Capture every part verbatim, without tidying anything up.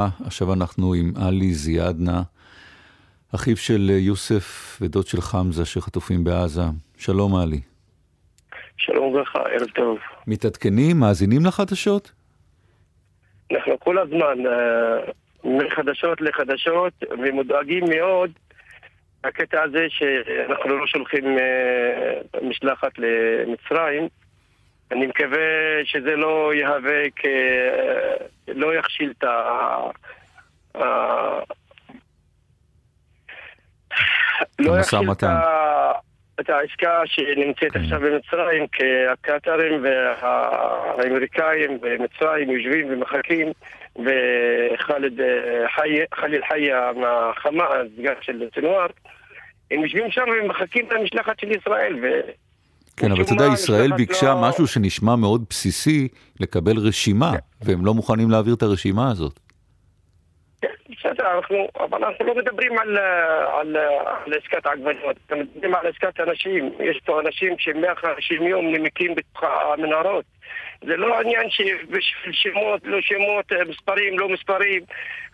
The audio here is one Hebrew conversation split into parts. עכשיו אנחנו עם אלי זיידנה, אחיו של יוסף ודוד של חמזה שחטופים בעזה. שלום אלי. שלום וברכה, ערב טוב. מתעדכנים, מאזינים לחדשות? אנחנו כל הזמן מחדשות לחדשות ומודאגים מאוד הקטע הזה שאנחנו לא שולחים משלחת למצרים. אני מקווה שזה לא יהווה, לא יכשיל את לא יכשיל את העסקה שנמצאת עכשיו במצרים, כי הקטרים והאמריקאים במצרים יושבים ומחכים, וחליל חיה מהחמאס, סגן של סנואר, הם יושבים שם ומחכים את המשלחת של ישראל ו... כן, אבל אתה יודע, ישראל ביקשה לא... משהו שנשמע מאוד בסיסי, לקבל רשימה, והם לא מוכנים להעביר את הרשימה הזאת. כן, בסדר, אנחנו, אבל אנחנו לא מדברים על, על, על עסקת העגבניות, אנחנו מדברים על עסקת אנשים. יש פה אנשים ש-מאה וחמישים יום נמקים בתוך המנהרות. זה לא עניין שבשביל שמות, לא שמות, מספרים, לא מספרים,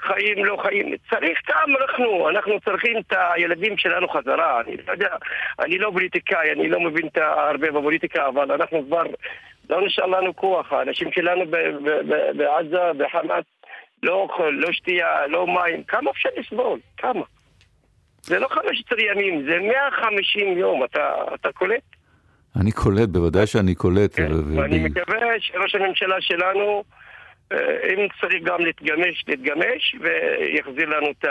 חיים, לא חיים. צריך גם אנחנו, אנחנו צריכים את הילדים שלנו חזרה. אני לא יודע, אני לא פוליטיקאי, אני לא מבין את הרבה בפוליטיקה, אבל אנחנו כבר, לא נשאר לנו כוח. האנשים שלנו בעזה, בחמאס, לא אוכל, לא שתייה, לא מים. כמה אפשר לסבול? כמה? זה לא חמישה עשר ימים, זה מאה וחמישים יום. אתה, אתה קולט? אני קולט, בוודאי שאני קולט. ואני מקווה שראש הממשלה שלנו, אם צריך גם להתגמש, להתגמש, ויחזיר לנו את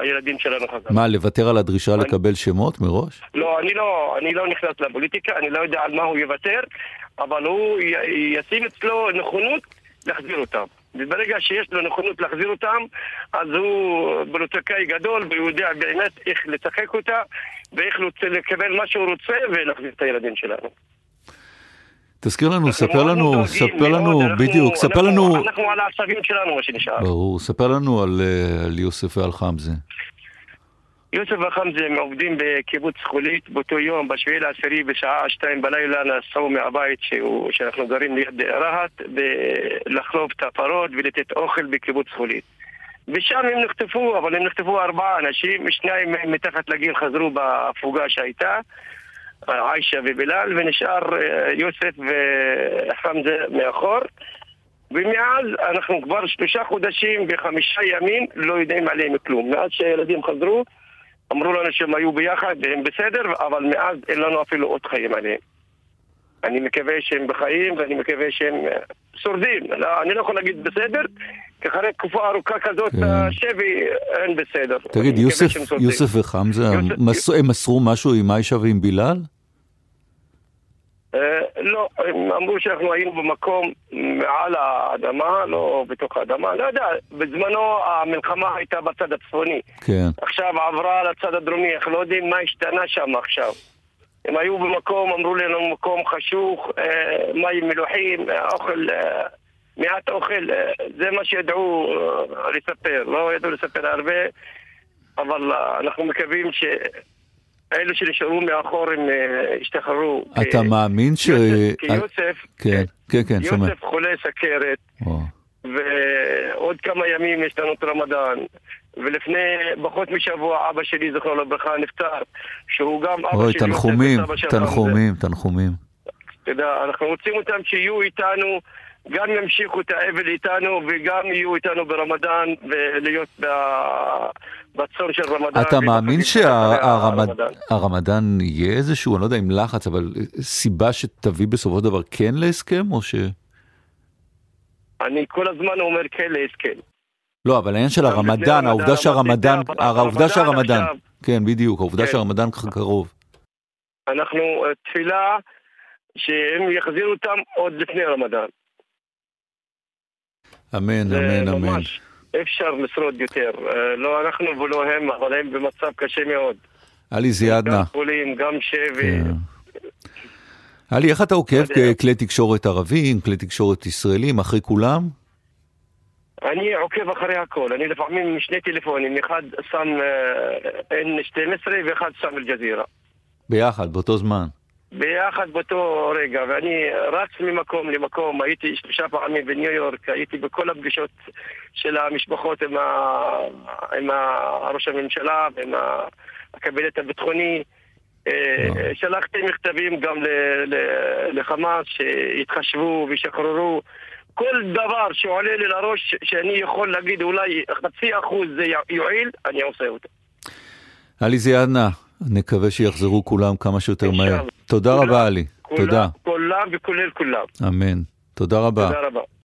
הילדים שלנו חזרה. מה, לוותר על הדרישה לקבל שמות מראש? לא, אני לא נכנס לפוליטיקה, אני לא יודע על מה הוא יוותר, אבל הוא ישים אצלו נכונות להחזיר אותם. ברגע שיש לו נכונות להחזיר אותם, אז הוא פוליטיקאי גדול, והוא יודע באמת איך לשחק אותה, ואיך לקבל מה שהוא רוצה, ולהחזיר את הילדים שלנו. תזכיר לנו, ספר לנו, ספר לנו, בדיוק, ספר לנו... אנחנו על העצבים שלנו, מה שנשאר. ברור, ספר לנו על יוסף ועל חמזה. יוסף וחמזה הם עובדים בקיבוץ חולית, באותו יום, בשביל העשירי, בשעה שתיים בלילה, נסעו מהבית שאנחנו גרים ליד רהט, לחלוב את הפרות ולתת אוכל בקיבוץ חולית. ושם הם נחטפו, אבל הם נחטפו ארבעה אנשים, שניים מתחת לגיל חזרו בהפוגה שהייתה, עיישה ובילאל, ונשאר יוסף וחמזה מאחור. ומאז אנחנו כבר שלושה חודשים וחמישה ימים לא יודעים עליהם כלום. מאז שהילדים חזרו, אמרו לנו שהם היו ביחד, הם בסדר, אבל מאז אין לנו אפילו עוד חיים עליהם. אני מקווה שהם בחיים, ואני מקווה שהם שורדים. אני לא יכול להגיד בסדר, כי אחרי תקופה ארוכה כזאת, השבי אין בסדר. תגיד, יוסף וחמזה, הם מסרו משהו עם עיישה ועם בילאל? לא, הם אמרו שאנחנו היינו במקום מעל האדמה, לא בתוך האדמה, לא יודע, בזמנו המלחמה הייתה בצד הצפוני, עכשיו עברה לצד הדרומי, אנחנו לא יודעים מה השתנה שם עכשיו. הם היו במקום, אמרו לנו מקום חשוך, מים מלוחים, אוכל, מעט אוכל, זה מה שידעו לספר, לא ידעו לספר הרבה, אבל אנחנו מקווים ש... אלו שנשארו מאחור הם השתחררו. אתה מאמין ש... יוסף חולה סכרת, ועוד כמה ימים יש לנו את רמדאן, ולפני פחות משבוע אבא שלי זכרו לברכה נפטר, שהוא גם אבא שלי... תנחומים, תנחומים, תנחומים. אנחנו רוצים אותם שיהיו איתנו, גם ימשיכו את האבל איתנו, וגם יהיו איתנו ברמדאן, ולהיות בצום של רמדאן. אתה מאמין שהרמדאן יהיה איזשהו, אני לא יודע אם לחץ, אבל סיבה שתביא בסופו של דבר כן להסכם, או ש... אני כל הזמן אומר כן להסכם. לא, אבל העניין של הרמדאן, העובדה שהרמדאן, העובדה שהרמדאן, כן, בדיוק, העובדה שהרמדאן קרוב. אנחנו תפילה שהם יחזירו אותם עוד לפני הרמדאן. אמן, אמן, אמן. ממש אפשר לשרוד יותר. לא אנחנו ולא הם, אבל הם במצב קשה מאוד. אלי זיידנה. גם חולים, גם שבי. אלי, איך אתה עוקב ככלי תקשורת ערבים, כלי תקשורת ישראלים, אחרי כולם? אני עוקב אחרי הכל. אני לפעמים משני טלפונים. אחד שם אן שתים עשרה ואחד שם אל ג'זירה. ביחד, באותו זמן. ביחד באותו רגע, ואני רץ ממקום למקום, הייתי שלושה פעמים בניו יורק, הייתי בכל הפגישות של המשפחות עם, ה... עם ראש הממשלה ועם הקבינט הביטחוני. שלחתי מכתבים גם לחמאס שהתחשבו וישחררו כל דבר שעולה לי לראש שאני יכול להגיד אולי חצי אחוז זה יועיל, אני עושה אותו. אלי זיידנה, נקווה שיחזרו כולם כמה שיותר מהר. תודה רבה, אלי. תודה. כולם וכולל כולם. אמן. תודה רבה. תודה רבה.